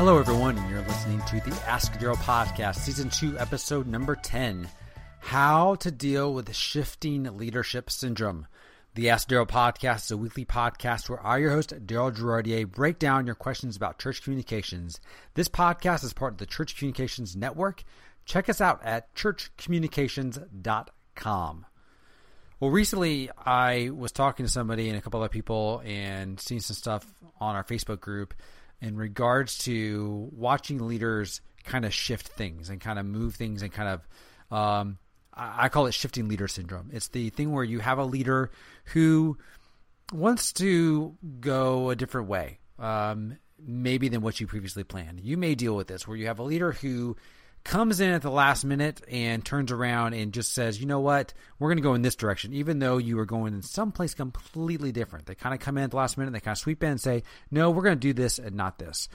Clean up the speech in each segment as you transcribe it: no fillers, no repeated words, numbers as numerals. Hello, everyone, and you're listening to the Ask Daryl podcast, Season 2, Episode Number 10, How to Deal with Shifting Leadership Syndrome. The Ask Daryl podcast is a weekly podcast where I, your host, Daryl Girardier, break down your questions about church communications. This podcast is part of the Church Communications Network. Check us out at churchcommunications.com. Well, recently I was talking to somebody and a couple other people and seeing some stuff on our Facebook group in regards to watching leaders kind of shift things and kind of move things and kind of, I call it shifting leader syndrome. It's the thing where you have a leader who wants to go a different way, maybe than what you previously planned. You may deal with this where you have a leader who comes in at the last minute and turns around and just says, you know what, we're going to go in this direction, even though you are going in someplace completely different. They kind of come in at the last minute and they kind of sweep in and say, no, we're going to do this and not this.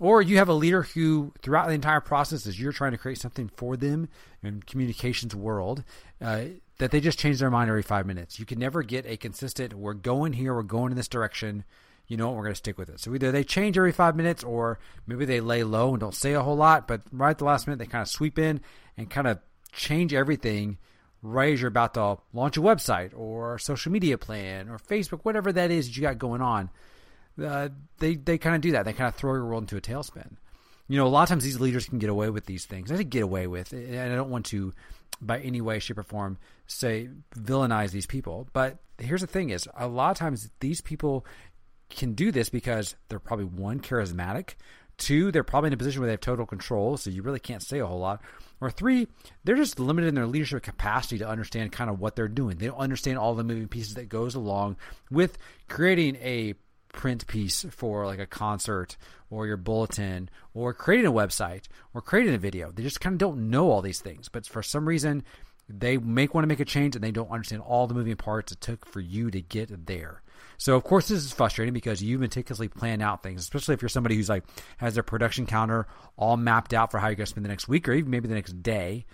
Or you have a leader who throughout the entire process, as you're trying to create something for them in communications world, that they just change their mind every 5 minutes. You can never get a consistent, we're going here, we're going in this direction. You know what, we're going to stick with it. So either they change every 5 minutes or maybe they lay low and don't say a whole lot, but right at the last minute, they kind of sweep in and kind of change everything right as you're about to launch a website or social media plan or Facebook, whatever that is that you got going on. They kind of do that. They kind of throw your world into a tailspin. You know, a lot of times these leaders can get away with these things. I didn't get away with it, and I don't want to by any way, shape, or form, say, villainize these people. But here's the thing is, a lot of times these people can do this because they're probably, one, charismatic, two, they're probably in a position where they have total control, so you really can't say a whole lot, or three, they're just limited in their leadership capacity to understand kind of what they're doing. They don't understand all the moving pieces that goes along with creating a print piece for like a concert or your bulletin or creating a website or creating a video. They just kind of don't know all these things, but for some reason, they want to make a change and they don't understand all the moving parts it took for you to get there. So, of course, this is frustrating because you meticulously plan out things, especially if you're somebody who's like has their production calendar all mapped out for how you're going to spend the next week or even maybe the next day.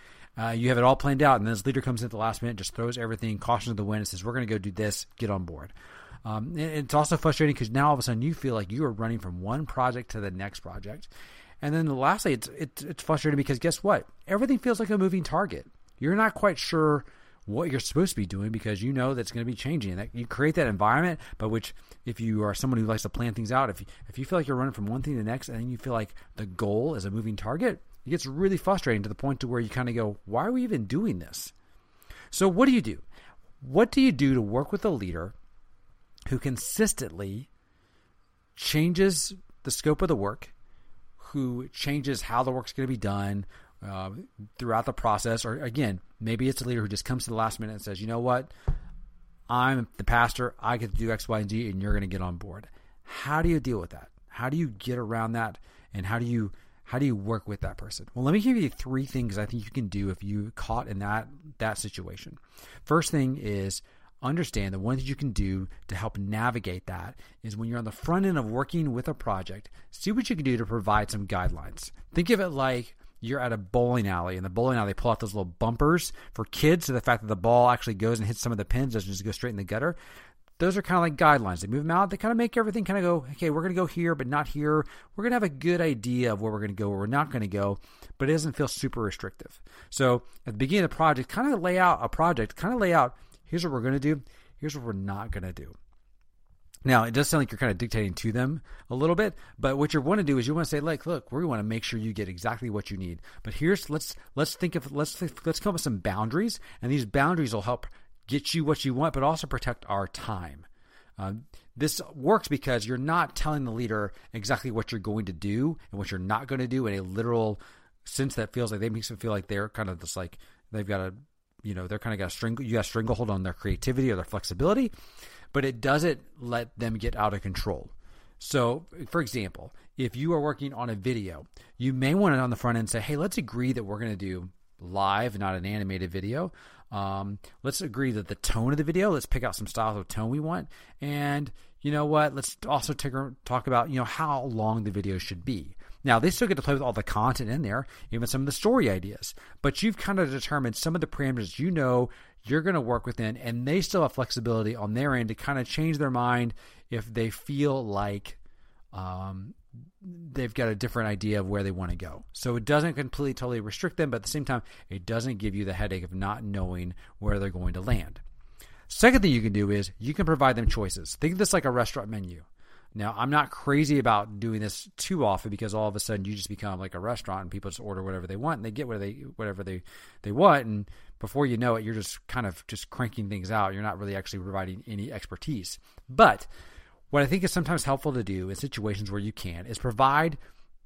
You have it all planned out, and this leader comes in at the last minute, just throws everything, caution to the wind, and says, we're going to go do this, get on board. It's also frustrating because now all of a sudden you feel like you are running from one project to the next project. And then lastly, it's frustrating because guess what? Everything feels like a moving target. You're not quite sure what you're supposed to be doing because you know that's going to be changing. That you create that environment by which, if you are someone who likes to plan things out, if you feel like you're running from one thing to the next and then you feel like the goal is a moving target, it gets really frustrating to the point to where you kind of go, why are we even doing this? So what do you do? What do you do to work with a leader who consistently changes the scope of the work, who changes how the work's going to be done, throughout the process? Or again, maybe it's a leader who just comes to the last minute and says, you know what, I'm the pastor, I get to do X, Y, and Z, and you're going to get on board. How do you deal with that? How do you get around that? And how do you work with that person? Well, let me give you three things I think you can do if you're caught in that situation. First thing is, understand the one that you can do to help navigate that is when you're on the front end of working with a project, see what you can do to provide some guidelines. Think of it like you're at a bowling alley, and the bowling alley, they pull out those little bumpers for kids, so the fact that the ball actually goes and hits some of the pins, doesn't just go straight in the gutter. Those are kind of like guidelines. They move them out. They kind of make everything kind of go, okay, we're going to go here, but not here. We're going to have a good idea of where we're going to go, where we're not going to go, but it doesn't feel super restrictive. So at the beginning of the project, kind of lay out a project, kind of lay out, here's what we're going to do, here's what we're not going to do. Now, it does sound like you're kind of dictating to them a little bit, but what you want to do is you want to say, like, look, we want to make sure you get exactly what you need. But here's, let's come up with some boundaries, and these boundaries will help get you what you want, but also protect our time. This works because you're not telling the leader exactly what you're going to do and what you're not going to do in a literal sense that feels like they makes them feel like they're kind of just like they've got a, you know, they're kind of got a stranglehold on their creativity or their flexibility. But it doesn't let them get out of control. So, for example, if you are working on a video, you may want to on the front end say, hey, let's agree that we're going to do live, not an animated video. Let's agree that the tone of the video, let's pick out some styles of tone we want. And you know what? Let's also talk about, you know, how long the video should be. Now, they still get to play with all the content in there, even some of the story ideas. But you've kind of determined some of the parameters you know you're going to work within, and they still have flexibility on their end to kind of change their mind if they feel like they've got a different idea of where they want to go. So it doesn't completely, totally restrict them, but at the same time, it doesn't give you the headache of not knowing where they're going to land. Second thing you can do is you can provide them choices. Think of this like a restaurant menu. Now, I'm not crazy about doing this too often because all of a sudden you just become like a restaurant and people just order whatever they want and they get whatever they want. And before you know it, you're just kind of just cranking things out. You're not really actually providing any expertise. But what I think is sometimes helpful to do in situations where you can is provide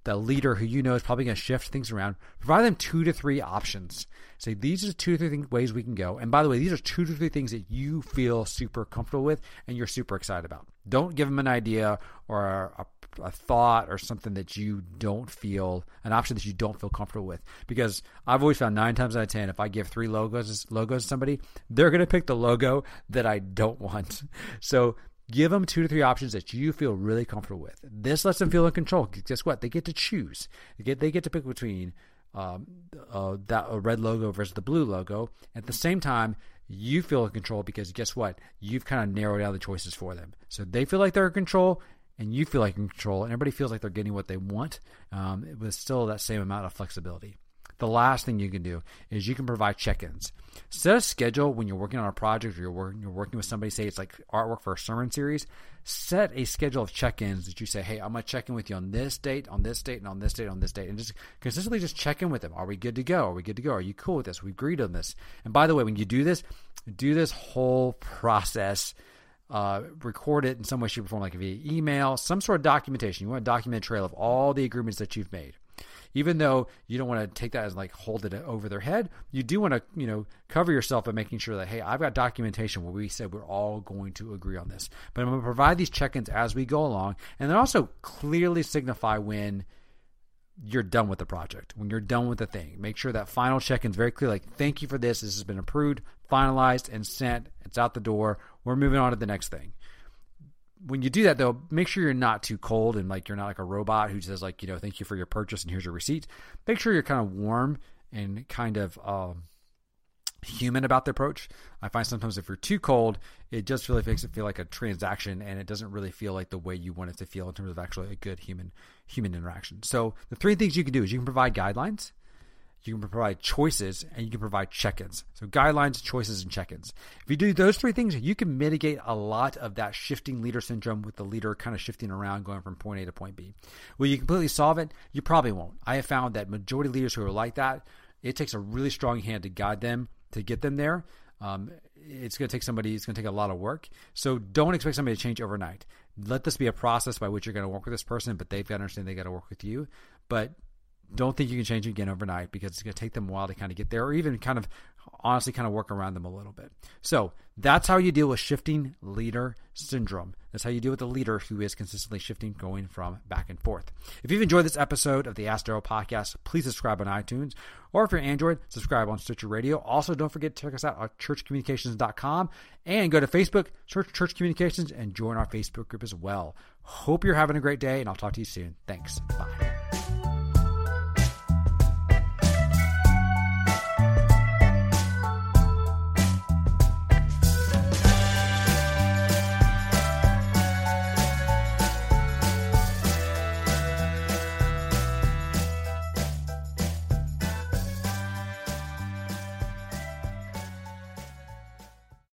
the leader who you know is probably going to shift things around, provide them 2 to 3 options. Say, these are 2 to 3 ways we can go. And by the way, these are 2 to 3 things that you feel super comfortable with and you're super excited about. Don't give them an idea or a thought or something that you don't feel, an option that you don't feel comfortable with. Because I've always found 9 times out of 10, if I give 3 logos to somebody, they're going to pick the logo that I don't want. So give them 2 to 3 options that you feel really comfortable with. This lets them feel in control. Guess what? They get to choose. They get to pick between a red logo versus the blue logo. At the same time, you feel in control because guess what? You've kind of narrowed down the choices for them. So they feel like they're in control and you feel like in control and everybody feels like they're getting what they want with still that same amount of flexibility. The last thing you can do is you can provide check-ins. Set a schedule when you're working on a project or you're working with somebody, say it's like artwork for a sermon series. Set a schedule of check-ins that you say, hey, I'm going to check in with you on this date, on this date, and on this date, on this date. And just consistently just check in with them. Are we good to go? Are we good to go? Are you cool with this? We agreed on this. And by the way, when you do this whole process. Record it in some way, shape, or form, like via email, some sort of documentation. You want to document a trail of all the agreements that you've made. Even though you don't want to take that as like hold it over their head, you do want to, cover yourself by making sure that, hey, I've got documentation where we said we're all going to agree on this. But I'm going to provide these check-ins as we go along, and then also clearly signify when you're done with the project, when you're done with the thing. Make sure that final check-in is very clear, like, thank you for this. This has been approved, finalized, and sent. It's out the door. We're moving on to the next thing. When you do that, though, make sure you're not too cold and like you're not like a robot who says like, thank you for your purchase and here's your receipt. Make sure you're kind of warm and kind of human about the approach. I find sometimes if you're too cold, it just really makes it feel like a transaction and it doesn't really feel like the way you want it to feel in terms of actually a good human interaction. So the 3 things you can do is you can provide guidelines, you can provide choices, and you can provide check-ins. So guidelines, choices, and check-ins. If you do those 3 things, you can mitigate a lot of that shifting leader syndrome with the leader kind of shifting around, going from point A to point B. Will you completely solve it? You probably won't. I have found that majority leaders who are like that, it takes a really strong hand to guide them, to get them there. It's going to take a lot of work. So don't expect somebody to change overnight. Let this be a process by which you're going to work with this person, but they've got to understand they got to work with you. But don't think you can change it again overnight because it's going to take them a while to kind of get there or even kind of honestly kind of work around them a little bit. So that's how you deal with shifting leader syndrome. That's how you deal with the leader who is consistently shifting, going from back and forth. If you've enjoyed this episode of the Ask Daryl podcast, please subscribe on iTunes. Or if you're Android, subscribe on Stitcher Radio. Also, don't forget to check us out at churchcommunications.com and go to Facebook, search Church Communications, and join our Facebook group as well. Hope you're having a great day, and I'll talk to you soon. Thanks. Bye.